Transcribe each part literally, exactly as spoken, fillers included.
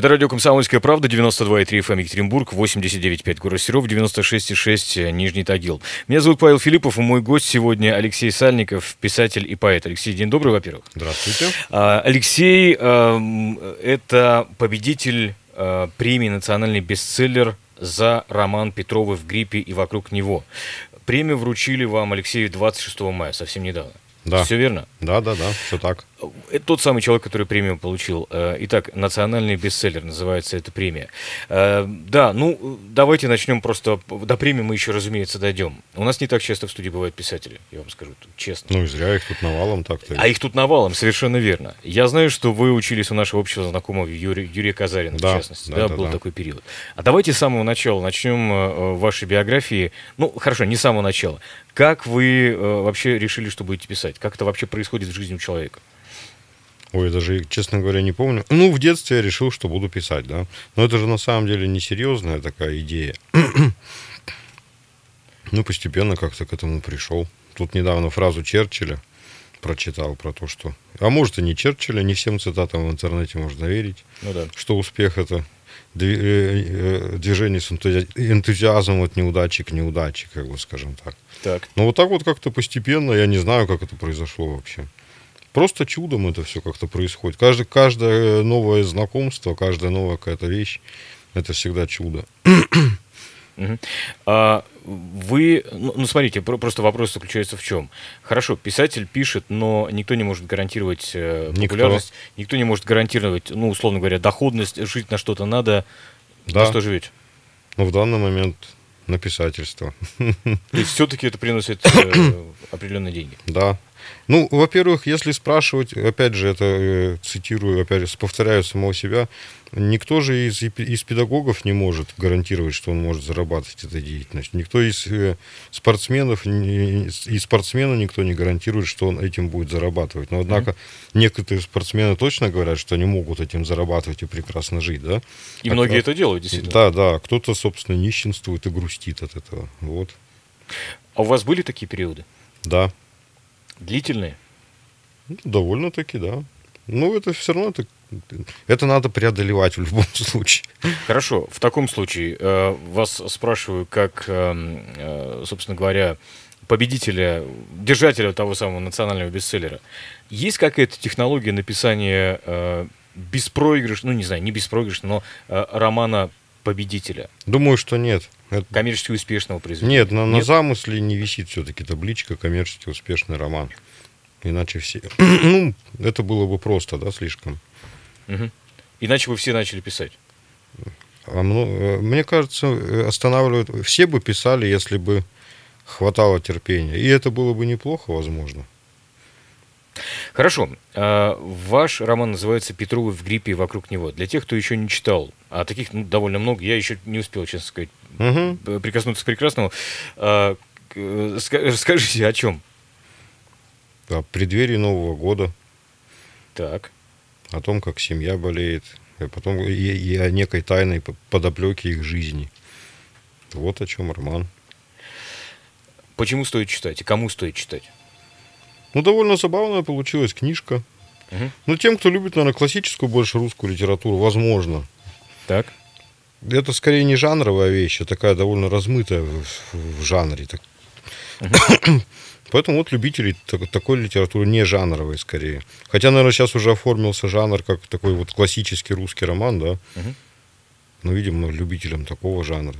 Это радио «Комсомольская правда», девяносто два и три эф эм Екатеринбург, восемьдесят девять и пять город Серов, девяносто шесть и шесть Нижний Тагил. Меня зовут Павел Филиппов, и мой гость сегодня Алексей Сальников, писатель и поэт. Алексей, день добрый, во-первых. Здравствуйте. Алексей – это победитель премии «Национальный бестселлер» за роман «Петровы в гриппе и вокруг него». Премию вручили вам, Алексею, двадцать шестого мая, совсем недавно. Да. Все верно? Да, да, да, все так. Это тот самый человек, который премию получил. Итак, «Национальный бестселлер» называется эта премия. Да, ну, давайте начнем просто... До премии мы еще, разумеется, дойдем. У нас не так часто в студии бывают писатели, я вам скажу честно. Ну, и зря, их тут навалом так-то. А их тут навалом, совершенно верно. Я знаю, что вы учились у нашего общего знакомого Юрия, Юрия Казарина, да, в частности. Да, да, да был да. такой период. А давайте с самого начала начнем вашей биографии. Ну, хорошо, не с самого начала. Как вы вообще решили, что будете писать? Как это вообще происходит в жизни у человека? Ой, я даже, честно говоря, не помню. Ну, в детстве я решил, что буду писать, да. Но это же на самом деле несерьезная такая идея. Ну, постепенно как-то к этому пришел. Тут недавно фразу Черчилля прочитал про то, что... А может, и не Черчилля, не всем цитатам в интернете можно верить. Ну, да. Что успех — это движение с энтузиазмом от неудачи к неудаче, как бы, скажем так. Так. Но вот так вот как-то постепенно, я не знаю, как это произошло вообще. Просто чудом это все как-то происходит. Каждое, каждое новое знакомство, каждая новая какая-то вещь, это всегда чудо. А вы, ну смотрите, просто вопрос заключается в чем? Хорошо, писатель пишет, но никто не может гарантировать популярность, никто, никто не может гарантировать, ну, условно говоря, доходность, жить на что-то надо. Да. На что живете? Ну, в данный момент на писательство. То есть все-таки это приносит определенные деньги? Да. Ну, во-первых, если спрашивать, опять же, это цитирую, опять же, повторяю самого себя, никто же из, из педагогов не может гарантировать, что он может зарабатывать этой деятельностью. Никто из спортсменов, и спортсмена никто не гарантирует, что он этим будет зарабатывать. Но, однако, mm-hmm. некоторые спортсмены точно говорят, что они могут этим зарабатывать и прекрасно жить, да? И а многие как... это делают, действительно. Да, да. Кто-то, собственно, нищенствует и грустит от этого. Вот. А у вас были такие периоды? Да. Длительные? Довольно-таки, да. Ну, это все равно... Это, это надо преодолевать в любом случае. Хорошо. В таком случае э, вас спрашиваю, как, э, собственно говоря, победителя, держателя того самого «Национального бестселлера». Есть какая-то технология написания э, беспроигрышного, ну, не знаю, не беспроигрышного, но э, романа победителя? Думаю, что нет. Это... Коммерчески успешного произведения? Нет, на, на Нет? замысле не висит все-таки табличка «Коммерчески успешный роман». Иначе все... ну, это было бы просто, да, слишком. Угу. Иначе бы все начали писать. А, ну, мне кажется, останавливают... Все бы писали, если бы хватало терпения. И это было бы неплохо, возможно. Хорошо. Ваш роман называется «Петровы в гриппе и вокруг него». Для тех, кто еще не читал, а таких ну, довольно много, я еще не успел, честно сказать, угу. прикоснуться к прекрасному. Скажите, о чем? О преддверии Нового года. Так. О том, как семья болеет. И, потом, и, и о некой тайной подоплеке их жизни. Вот о чем роман. Почему стоит читать и кому стоит читать? Ну, довольно забавная получилась книжка. Угу. Ну, тем, кто любит, наверное, классическую, больше русскую литературу, возможно. Так. Это скорее не жанровая вещь, а такая довольно размытая в, в жанре. Угу. Поэтому вот любители так, такой литературы не жанровой скорее. Хотя, наверное, сейчас уже оформился жанр, как такой вот классический русский роман, да. Угу. Ну, видимо, любителям такого жанра.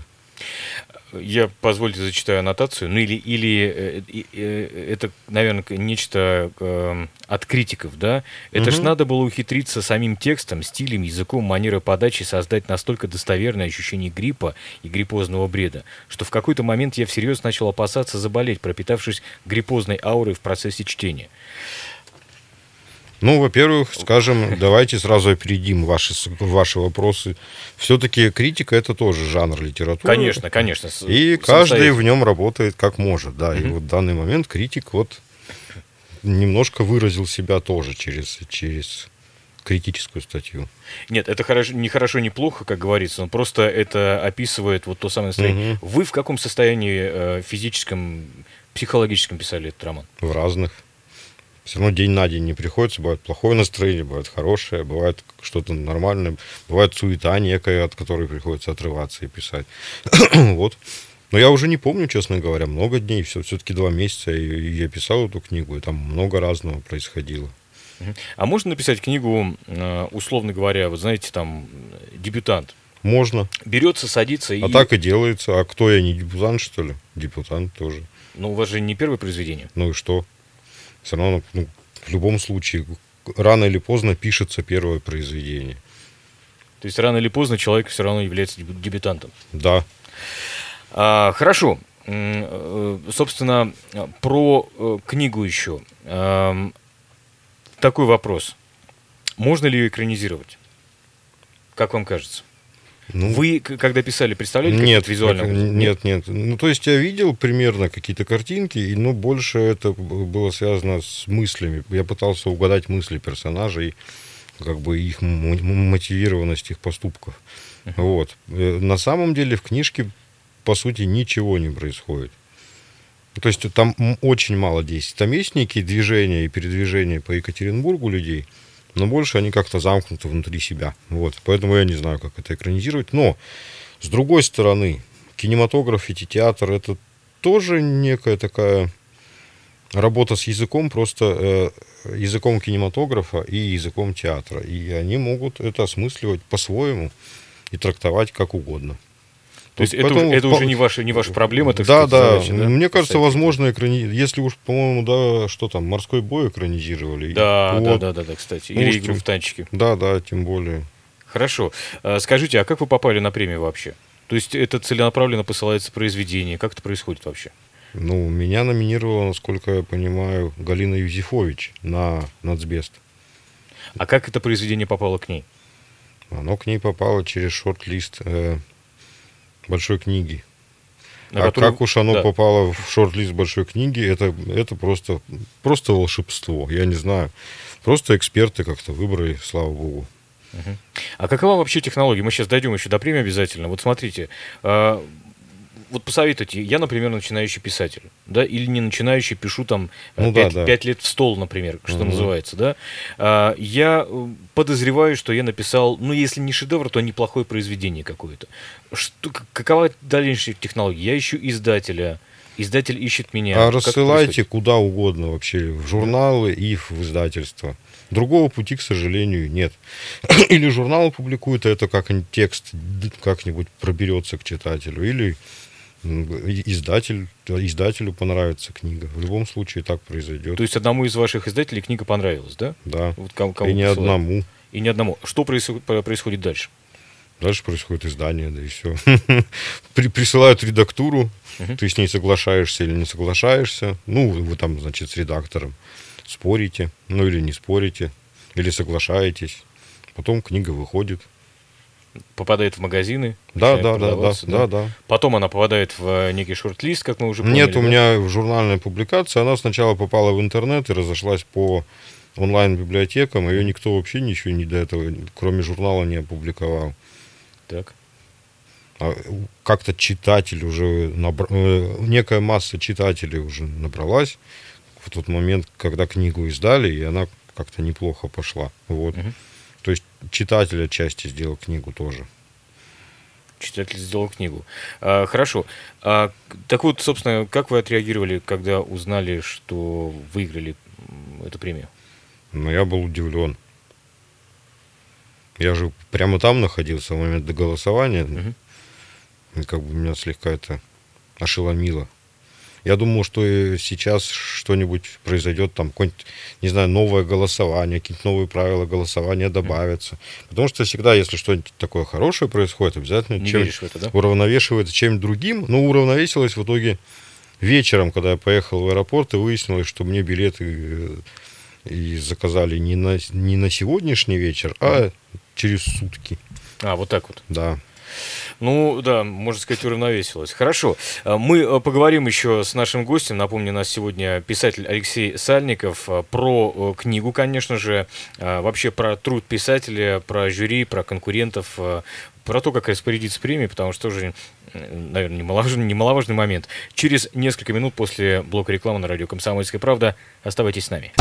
Я, позвольте, зачитаю аннотацию. Ну, или, или э, э, это, наверное, нечто э, от критиков, да? Это угу. ж надо было ухитриться самим текстом, стилем, языком, манерой подачи создать настолько достоверное ощущение гриппа и гриппозного бреда, что в какой-то момент я всерьез начал опасаться заболеть, пропитавшись гриппозной аурой в процессе чтения. Ну, во-первых, скажем, давайте сразу опередим ваши, ваши вопросы. Все-таки критика — это тоже жанр литературы. Конечно, конечно. И каждый в нем работает как может, да. Mm-hmm. И вот в данный момент критик вот немножко выразил себя тоже через, через критическую статью. Нет, это хорошо, не хорошо, не плохо, как говорится, но просто это описывает вот то самое состояние. Mm-hmm. Вы в каком состоянии э, физическом, психологическом писали этот роман? В разных. Все равно день на день не приходится. Бывает плохое настроение, бывает хорошее, бывает что-то нормальное, бывает суета некая, от которой приходится отрываться и писать. Вот. Но я уже не помню, честно говоря, много дней. Все, все-таки два месяца и я писал эту книгу, и там много разного происходило. А можно написать книгу, условно говоря, вот знаете, там, дебютант? Можно. Берется, садится и... А так и делается. А кто я, не дебютант, что ли? Дебютант тоже. Но у вас же не первое произведение. Ну и что? Все равно, ну, в любом случае, рано или поздно пишется первое произведение. То есть рано или поздно человек все равно является дебютантом? Да. А, хорошо. Собственно, про книгу еще. Такой вопрос. Можно ли ее экранизировать? Как вам кажется? Ну, вы, когда писали, представляли нет, визуально? Нет, нет, нет. Ну, то есть я видел примерно какие-то картинки, но больше это было связано с мыслями. Я пытался угадать мысли персонажей, как бы их мотивированность, их поступков. Uh-huh. Вот. На самом деле в книжке, по сути, ничего не происходит. То есть там очень мало действий. Там есть некие движения и передвижения по Екатеринбургу людей, но больше они как-то замкнуты внутри себя. Вот. Поэтому я не знаю, как это экранизировать. Но, с другой стороны, кинематограф и театр — это тоже некая такая работа с языком, просто э, языком кинематографа и языком театра. И они могут это осмысливать по-своему и трактовать как угодно. То есть поэтому, это, это уже не ваша, не ваша проблема, так да, сказать? Да, задача, да. Мне кажется, возможно, экранизировать. Если уж, по-моему, да, что там, «Морской бой» экранизировали. Да, вот. да, да, да, да, кстати. Ну, или «Игру в танчики». Да, да, тем более. Хорошо. Скажите, а как вы попали на премию вообще? То есть это целенаправленно посылается произведение. Как это происходит вообще? Ну, меня номинировала, насколько я понимаю, Галина Юзефович на «Нацбест». А как это произведение попало к ней? Оно к ней попало через шорт-лист э, «Большой книги». На а которую... как уж оно да. попало в шорт-лист «Большой книги», это, это просто, просто волшебство. Я не знаю. Просто эксперты как-то выбрали, слава богу. Угу. А какова вообще технология? Мы сейчас дойдем еще до премии обязательно. Вот смотрите... Э... Вот посоветуйте, я, например, начинающий писатель, да, или не начинающий, пишу там ну, пять, да, да. пять лет в стол, например, что угу. называется, да. А, я подозреваю, что я написал, ну, если не шедевр, то неплохое произведение какое-то. Что, какова дальнейшая технология? Я ищу издателя, издатель ищет меня. А рассылайте куда угодно вообще, в журналы и в издательства. Другого пути, к сожалению, нет. Или журналы публикуют, а это как-нибудь текст как-нибудь проберется к читателю, или... Издатель, издателю понравится книга. В любом случае так произойдет. То есть одному из ваших издателей книга понравилась, да? Да. Вот кому, кому и не посылали. одному. И не одному. Что происходит, происходит дальше? Дальше происходит издание, да и все. Присылают редактуру, uh-huh. ты с ней соглашаешься или не соглашаешься. Ну, вы там, значит, с редактором спорите, ну или не спорите, или соглашаетесь. Потом книга выходит. Попадает в магазины. Да, да, да, да, да, да. Потом она попадает в некий шорт-лист, как мы уже поняли. Нет, у да? меня журнальная публикация. Она сначала попала в интернет и разошлась по онлайн-библиотекам. Ее никто вообще ничего не до этого, кроме журнала, не опубликовал. Так. А как-то читатель уже... Набр... Некая масса читателей уже набралась в тот момент, когда книгу издали, и она как-то неплохо пошла. Вот. Угу. То есть читатель отчасти сделал книгу тоже. Читатель сделал книгу. А, хорошо. А, так вот, собственно, как вы отреагировали, когда узнали, что выиграли эту премию? Ну, я был удивлен. Я же прямо там находился в момент до голосования. Угу. Как бы меня слегка это ошеломило. Я думал, что сейчас что-нибудь произойдет, там, какое-нибудь, не знаю, новое голосование, какие-то новые правила голосования добавятся. Потому что всегда, если что-нибудь такое хорошее происходит, обязательно не чем это, да? уравновешивается чем-то другим. Но уравновесилось в итоге вечером, когда я поехал в аэропорт, и выяснилось, что мне билеты и заказали не на, не на сегодняшний вечер, а через сутки. А, вот так вот? Да. Ну, да, можно сказать, уравновесилось. Хорошо. Мы поговорим еще с нашим гостем. Напомню, у нас сегодня писатель Алексей Сальников. Про книгу, конечно же, вообще про труд писателя, про жюри, про конкурентов, про то, как распорядиться премией, потому что тоже, наверное, немаловажный, немаловажный момент. Через несколько минут после блока рекламы на радио «Комсомольская правда». Оставайтесь с нами.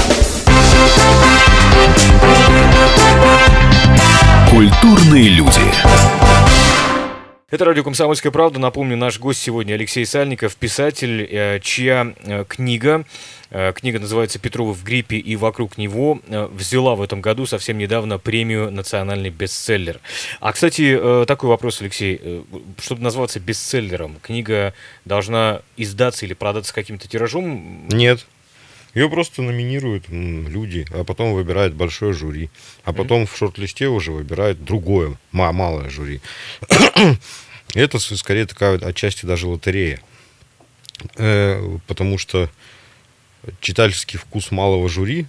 Культурные люди. Это радио «Комсомольская правда». Напомню, наш гость сегодня Алексей Сальников, писатель, чья книга, книга называется «Петровы в гриппе и вокруг него», взяла в этом году совсем недавно премию «Национальный бестселлер». А, кстати, такой вопрос, Алексей. Чтобы назваться бестселлером, книга должна издаться или продаться каким-то тиражом? Нет. Ее просто номинируют люди, а потом выбирает большое жюри. А потом mm-hmm. в шорт-листе уже выбирает другое, малое жюри. Это скорее такая отчасти даже лотерея. Потому что читательский вкус малого жюри,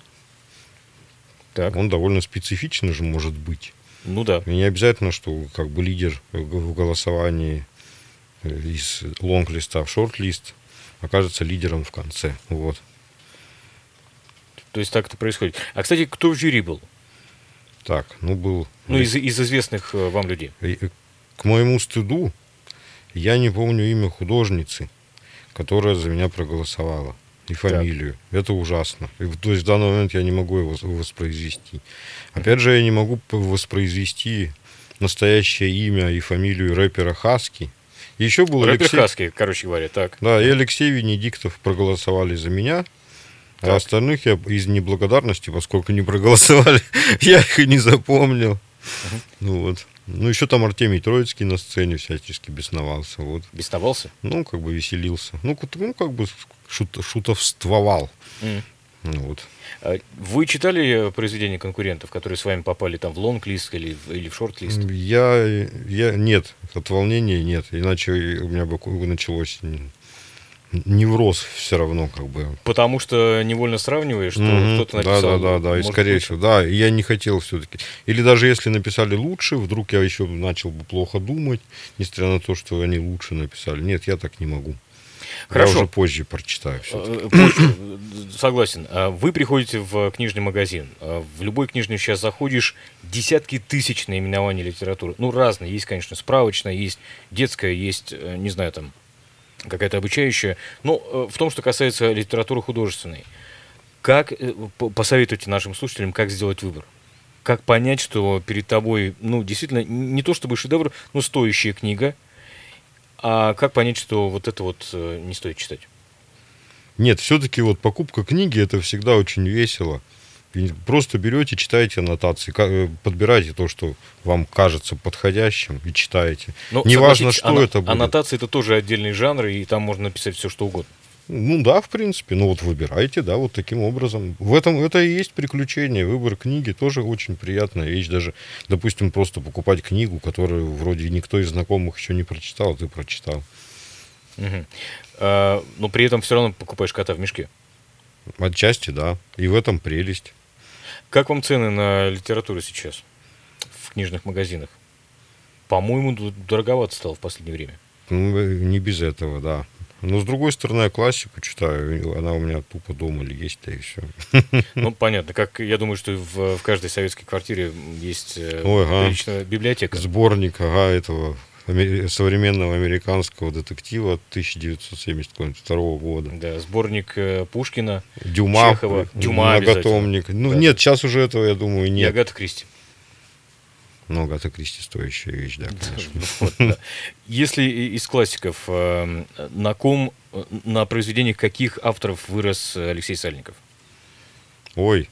так. он довольно специфичный же может быть. Ну да. И не обязательно, что как бы лидер в голосовании из лонг-листа в шорт-лист окажется лидером в конце. Вот. То есть так это происходит. А, кстати, кто в жюри был? Так, ну был... Ну, из, из известных вам людей. К моему стыду, я не помню имя художницы, которая за меня проголосовала. И фамилию. Так. Это ужасно. И, то есть в данный момент я не могу его воспроизвести. Опять же, я не могу воспроизвести настоящее имя и фамилию рэпера Хаски. И еще был рэпер Алексей... Хаски, короче говоря, так. Да, и Алексей Венедиктов проголосовали за меня. Так. А остальных я из неблагодарности, поскольку не проголосовали, я их и не запомнил. Uh-huh. Ну, вот. Ну, еще там Артемий Троицкий на сцене всячески бесновался. Вот. Бесновался? Ну, как бы веселился. Ну, ну как бы шут, шутовствовал. Uh-huh. Ну, вот. Вы читали произведения конкурентов, которые с вами попали там в лонг-лист или, или в шорт-лист? Я, я... Нет. От волнения нет. Иначе у меня бы началось... Невроз все равно, как бы. Потому что невольно сравниваешь, что mm-hmm. кто-то написал. Да, да, да, да. И скорее быть... всего, да. И я не хотел все-таки. Или даже если написали лучше, вдруг я еще начал бы плохо думать, несмотря на то, что они лучше написали. Нет, я так не могу. Хорошо. Я уже позже прочитаю все-таки. Позже. Согласен. Вы приходите в книжный магазин. В любой книжный сейчас заходишь, десятки тысяч наименований литературы. Ну, разные. Есть, конечно, справочная, есть детская, есть, не знаю, там, какая-то обучающая. Но в том, что касается литературы художественной, как посоветуйте нашим слушателям, как сделать выбор? Как понять, что перед тобой, ну, действительно, не то чтобы шедевр, но стоящая книга, а как понять, что вот это вот не стоит читать? Нет, все-таки вот покупка книги — это всегда очень весело. Просто берете, читаете аннотации, подбираете то, что вам кажется подходящим, и читаете. Но, неважно, что ан- это будет. Аннотации — это тоже отдельный жанр, и там можно написать все, что угодно. Ну да, в принципе. Ну вот выбирайте, да, вот таким образом. В этом это и есть приключение. Выбор книги тоже очень приятная вещь. Даже, допустим, просто покупать книгу, которую вроде никто из знакомых еще не прочитал, а ты прочитал. Угу. А, но при этом все равно покупаешь кота в мешке. Отчасти, да. И в этом прелесть. Как вам цены на литературу сейчас в книжных магазинах? По-моему, дороговато стало в последнее время. Ну, не без этого, да. Но, с другой стороны, я классику читаю. Она у меня тупо дома есть, да и все. Ну, понятно. Как, я думаю, что в, в каждой советской квартире есть Ой, приличная а, библиотека. Сборник ага, этого современного американского детектива тысяча девятьсот семьдесят второго года. Да, сборник Пушкина, Дюма, Чехова. Дюма многотомник. Ну да. Нет, сейчас уже этого, я думаю, нет. И Агата Кристи. Ну, Агата Кристи стоящая вещь, да, конечно. Вот, да. Если из классиков, на ком, на произведениях каких авторов вырос Алексей Сальников? Ой.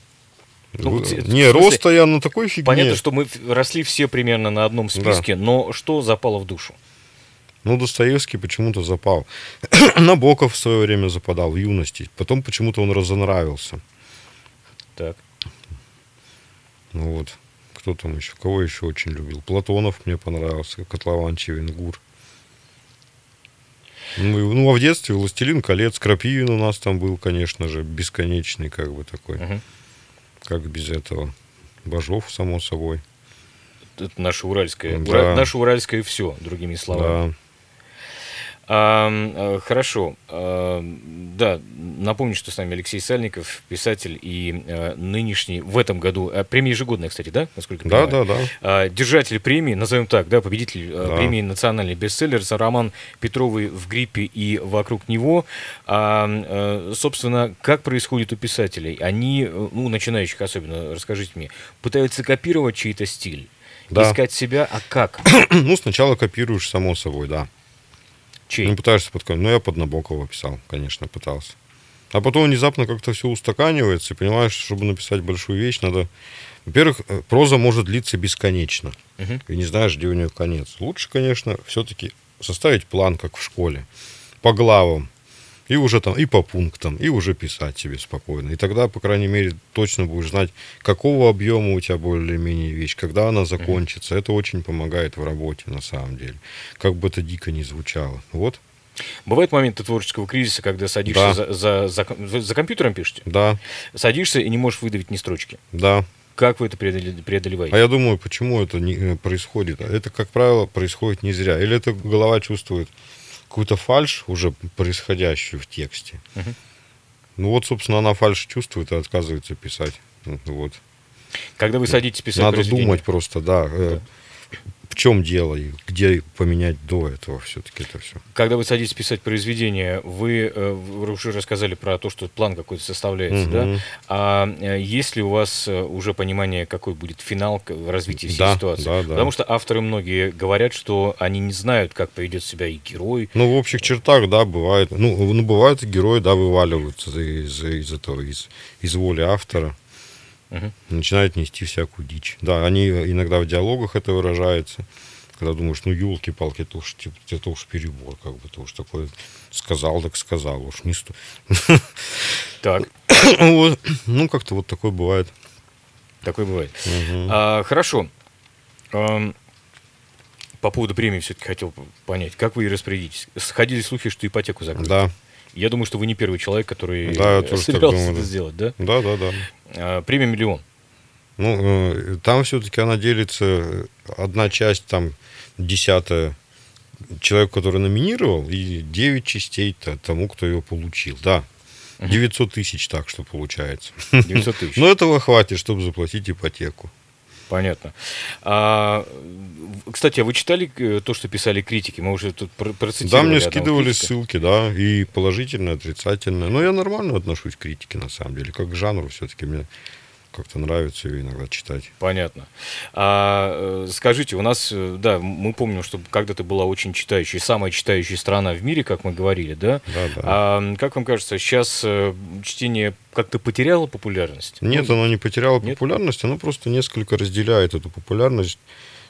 Ну, не, роста я на такой фигне. Понятно, что мы росли все примерно на одном списке, да. Но что запало в душу? Ну, Достоевский почему-то запал. Набоков в свое время западал в юности. Потом почему-то он разонравился. Так. Ну вот. Кто там еще? Кого еще очень любил? Платонов мне понравился. Котлован, Чевенгур. Ну, ну, а в детстве «Властелин колец». Крапивин у нас там был, конечно же. Бесконечный как бы такой. Угу. Как без этого? Бажов, само собой. это наше уральское, да. Ура, наше уральское все, другими словами. Да. А, хорошо. А, да, напомню, что с нами Алексей Сальников, писатель и а, нынешний, в этом году, а, премия ежегодная, кстати, да? Насколько да, понимаю? Да, да. А, держатель премии, назовем так, да, победитель да. премии «Национальный бестселлер» за роман «Петровы в гриппе и вокруг него». А, а, собственно, как происходит у писателей? Они, ну, начинающих особенно, расскажите мне, пытаются копировать чей-то стиль, да. искать себя, а как? Ну, сначала копируешь, само собой, да. Чей? Ну, пытаешься под... Ну, я под Набокова писал, конечно, пытался. А потом внезапно как-то все устаканивается, и понимаешь, чтобы написать большую вещь, надо... Во-первых, проза может длиться бесконечно. Uh-huh. И не знаешь, где у нее конец. Лучше, конечно, все-таки составить план, как в школе, по главам, и уже там, и по пунктам, и уже писать себе спокойно. И тогда, по крайней мере, точно будешь знать, какого объема у тебя более-менее вещь, когда она закончится. Mm-hmm. Это очень помогает в работе, на самом деле. Как бы это дико ни звучало. Вот. Бывают моменты творческого кризиса, когда садишься да. за, за, за, за, за компьютером, пишете? Да. Садишься и не можешь выдавить ни строчки. Да. Как вы это преодолеваете? А я думаю, почему это не происходит? Это, как правило, происходит не зря. Или это голова чувствует какую-то фальшь уже происходящую в тексте. Uh-huh. Ну вот, собственно, она фальшь чувствует и отказывается писать. Вот. Когда вы садитесь писать надо думать просто, да. Uh-huh. В чем дело и где поменять до этого все-таки это все. Когда вы садитесь писать произведение, вы, вы уже рассказали про то, что план какой-то составляется, угу. да? А есть ли у вас уже понимание, какой будет финал развития всей да, ситуации? Да, да. Потому что авторы многие говорят, что они не знают, как поведет себя и герой. Ну, в общих чертах, да, бывает. Ну, ну бывает, герои, да, вываливаются из, из этого, из, из воли автора. Uh-huh. Начинают нести всякую дичь. Да, они иногда в диалогах это выражается. Когда думаешь, ну, ёлки-палки, это уж, это уж перебор, как бы, ты уж такое сказал, так сказал, уж не сто. Так. Ну, как-то вот такое бывает. Такое бывает. Хорошо. По поводу премии все-таки хотел понять. Как вы ее распорядитесь? Сходили слухи, что ипотеку закрыли. Да. Я думаю, что вы не первый человек, который да, собирался думаю, это да. сделать, да? Да, да, да. А, премия «Миллион». Ну, там все-таки она делится, одна часть, там, десятая, человек, который номинировал, и девять частей тому, кто ее получил, да. девятьсот тысяч, так что получается. девятьсот тысяч. Но этого хватит, чтобы заплатить ипотеку. Понятно. А, кстати, а вы читали то, что писали критики? Мы уже тут процитировали. Да, мне скидывали ссылки, да, и положительные, отрицательные. Но я нормально отношусь к критике, на самом деле. Как к жанру все-таки мне как-то нравится ее иногда читать. Понятно. А, скажите, у нас, да, мы помним, что когда-то была очень читающая, самая читающая страна в мире, как мы говорили, да? Да, да. А, как вам кажется, сейчас чтение как-то потеряло популярность? Нет, ну, оно не потеряло нет? популярность, оно просто несколько разделяет эту популярность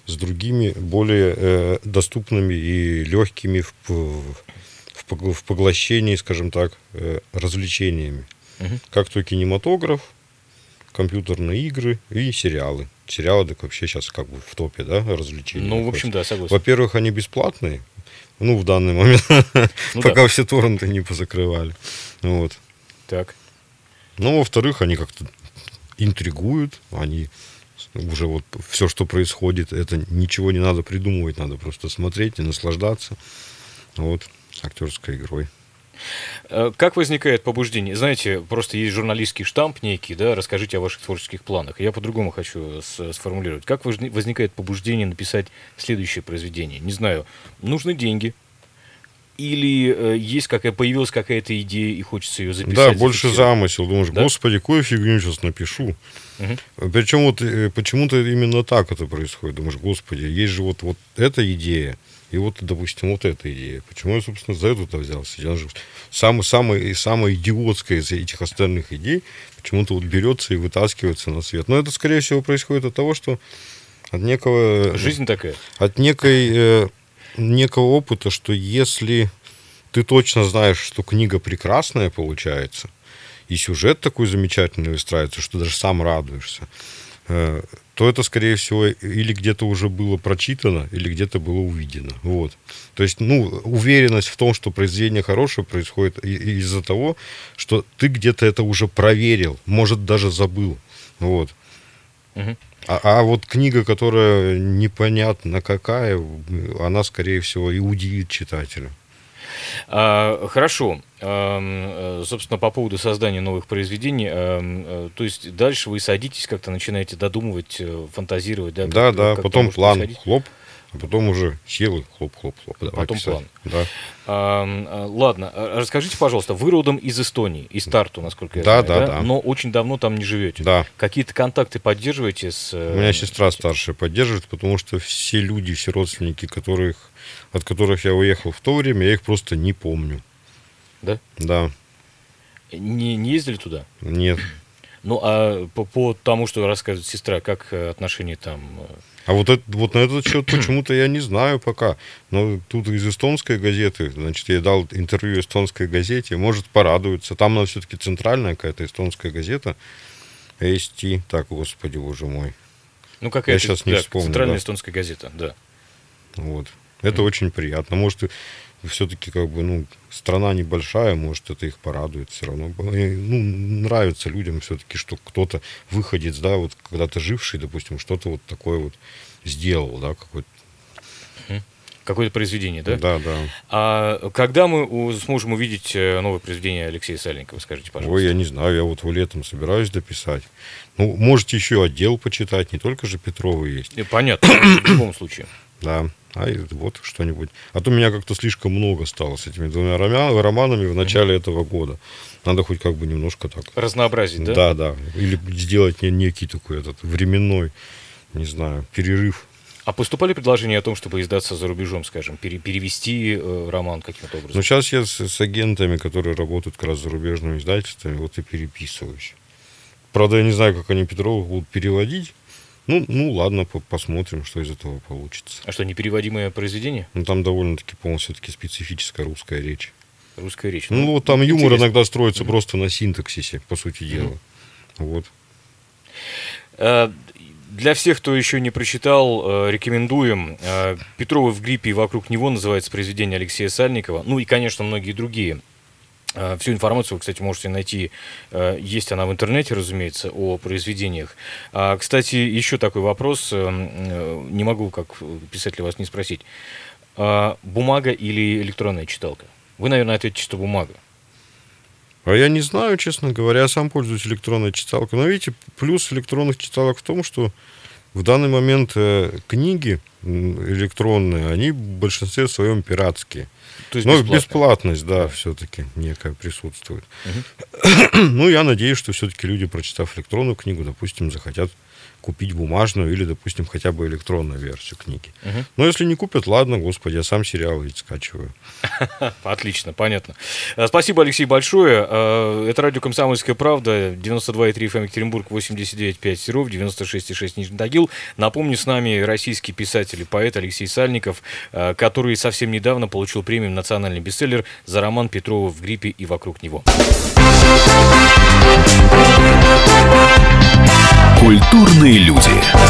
с другими, более э, доступными и легкими в, в, в поглощении, скажем так, э, развлечениями. Угу. Как то кинематограф, компьютерные игры и сериалы. Сериалы так вообще сейчас как бы в топе, да, развлечения. Ну, в общем, да, согласен. Во-первых, они бесплатные, ну, в данный момент, ну, пока да. все торренты не позакрывали. Вот. Так. Ну, во-вторых, они как-то интригуют, они уже вот все, что происходит, это ничего не надо придумывать, надо просто смотреть и наслаждаться вот актерской игрой. Как возникает побуждение? Знаете, просто есть журналистский штамп некий, да, расскажите о ваших творческих планах. Я по-другому хочу сформулировать. Как возникает побуждение написать следующее произведение? Не знаю, нужны деньги? Или есть какая, появилась какая-то идея и хочется ее записать? Да, больше замысел. Думаешь, да? Господи, какую фигню сейчас напишу. Угу. Причем вот почему-то именно так это происходит. Думаешь, Господи, есть же вот, вот эта идея. И вот, допустим, вот эта идея. Почему я, собственно, за эту-то взялся? Я же самая, самая, самая идиотская из этих остальных идей почему-то вот берется и вытаскивается на свет. Но это, скорее всего, происходит от того, что от некого... Жизнь такая. От некой, э, некого опыта, что если ты точно знаешь, что книга прекрасная получается, и сюжет такой замечательный выстраивается, что даже сам радуешься, э, то это, скорее всего, или где-то уже было прочитано, или где-то было увидено. Вот. То есть, ну, уверенность в том, что произведение хорошее, происходит из-за того, что ты где-то это уже проверил, может, даже забыл. Вот. Угу. А, а вот книга, которая непонятно какая, она, скорее всего, и удивит читателя. Хорошо. Собственно, по поводу создания новых произведений, то есть дальше вы садитесь, как-то начинаете додумывать, фантазировать. Да, да, да. Потом план, происходить. Хлоп, а потом уже силы, хлоп-хлоп-хлоп. Да, потом план. Да. А, ладно, расскажите, пожалуйста, вы родом из Эстонии, из Тарту, насколько я да, знаю, да, да? Да. Но очень давно там не живете. Да. Какие-то контакты поддерживаете с... У меня сестра старшая поддерживает, потому что все люди, все родственники, которых, от которых я уехал в то время, я их просто не помню. Да? Да. Не, не ездили туда? Нет. Ну, а по, по тому, что рассказывает сестра, как отношения там... А вот, это, вот на этот счет почему-то я не знаю пока. Но тут из эстонской газеты, значит, я дал интервью эстонской газете, может, порадуются. Там она все-таки центральная какая-то эстонская газета. Эсти, так, господи, боже мой. Ну, какая-то я сейчас не да, вспомню, центральная да. эстонская газета, да. Вот. Это mm-hmm. очень приятно. Может, все-таки, как бы, ну, страна небольшая, может, это их порадует все равно. Ну, нравится людям все-таки, что кто-то выходец, да, вот когда-то живший, допустим, что-то вот такое вот сделал, да, какой-то. Какое-то произведение, да? Да, да. А когда мы сможем увидеть новое произведение Алексея Сальникова, скажите, пожалуйста? Ой, я не знаю, я вот летом собираюсь дописать. Ну, можете еще отдел почитать, не только же Петрова есть. Понятно, в любом случае. Да, а вот что-нибудь. А то меня как-то слишком много стало с этими двумя романами в начале mm-hmm. этого года. Надо хоть как бы немножко так... Разнообразить, да? Да, да. Или сделать некий такой этот временной, не знаю, перерыв. А поступали предложения о том, чтобы издаться за рубежом, скажем, пере- перевести э, роман каким-то образом? Ну, сейчас я с, с агентами, которые работают как раз с зарубежными издательствами, вот и переписываюсь. Правда, я не знаю, как они Петрова будут переводить. Ну, ну ладно, по- посмотрим, что из этого получится. А что, непереводимое произведение? Ну, там довольно-таки, по-моему, все-таки специфическая русская речь. Русская речь. Ну, ну вот там интересно. Юмор иногда строится mm-hmm. просто на синтаксисе, по сути дела. Mm-hmm. Вот. Uh... Для всех, кто еще не прочитал, рекомендуем. «Петровы в гриппе и вокруг него» называется произведение Алексея Сальникова. Ну и, конечно, многие другие. Всю информацию вы, кстати, можете найти. Есть она в интернете, разумеется, о произведениях. Кстати, еще такой вопрос. Не могу, как писатель, вас не спросить. Бумага или электронная читалка? Вы, наверное, ответите, что бумага. А я не знаю, честно говоря, я сам пользуюсь электронной читалкой. Но видите, плюс электронных читалок в том, что в данный момент книги электронные, они в большинстве своем пиратские. То есть но бесплатность, да, да, все-таки некая присутствует. Угу. Ну, я надеюсь, что все-таки люди, прочитав электронную книгу, допустим, захотят купить бумажную или, допустим, хотя бы электронную версию книги. Угу. Но если не купят, ладно, господи, я сам сериалы ведь скачиваю. Отлично, понятно. Спасибо, Алексей, большое. Это радио «Комсомольская правда», девяносто два и три эф эм Екатеринбург, восемьдесят девять и пять Серов, девяносто шесть и шесть Нижний Тагил. Напомню, с нами российский писатель и поэт Алексей Сальников, который совсем недавно получил премию «Национальный бестселлер» за роман «Петрова в гриппе и вокруг него». Культурные люди.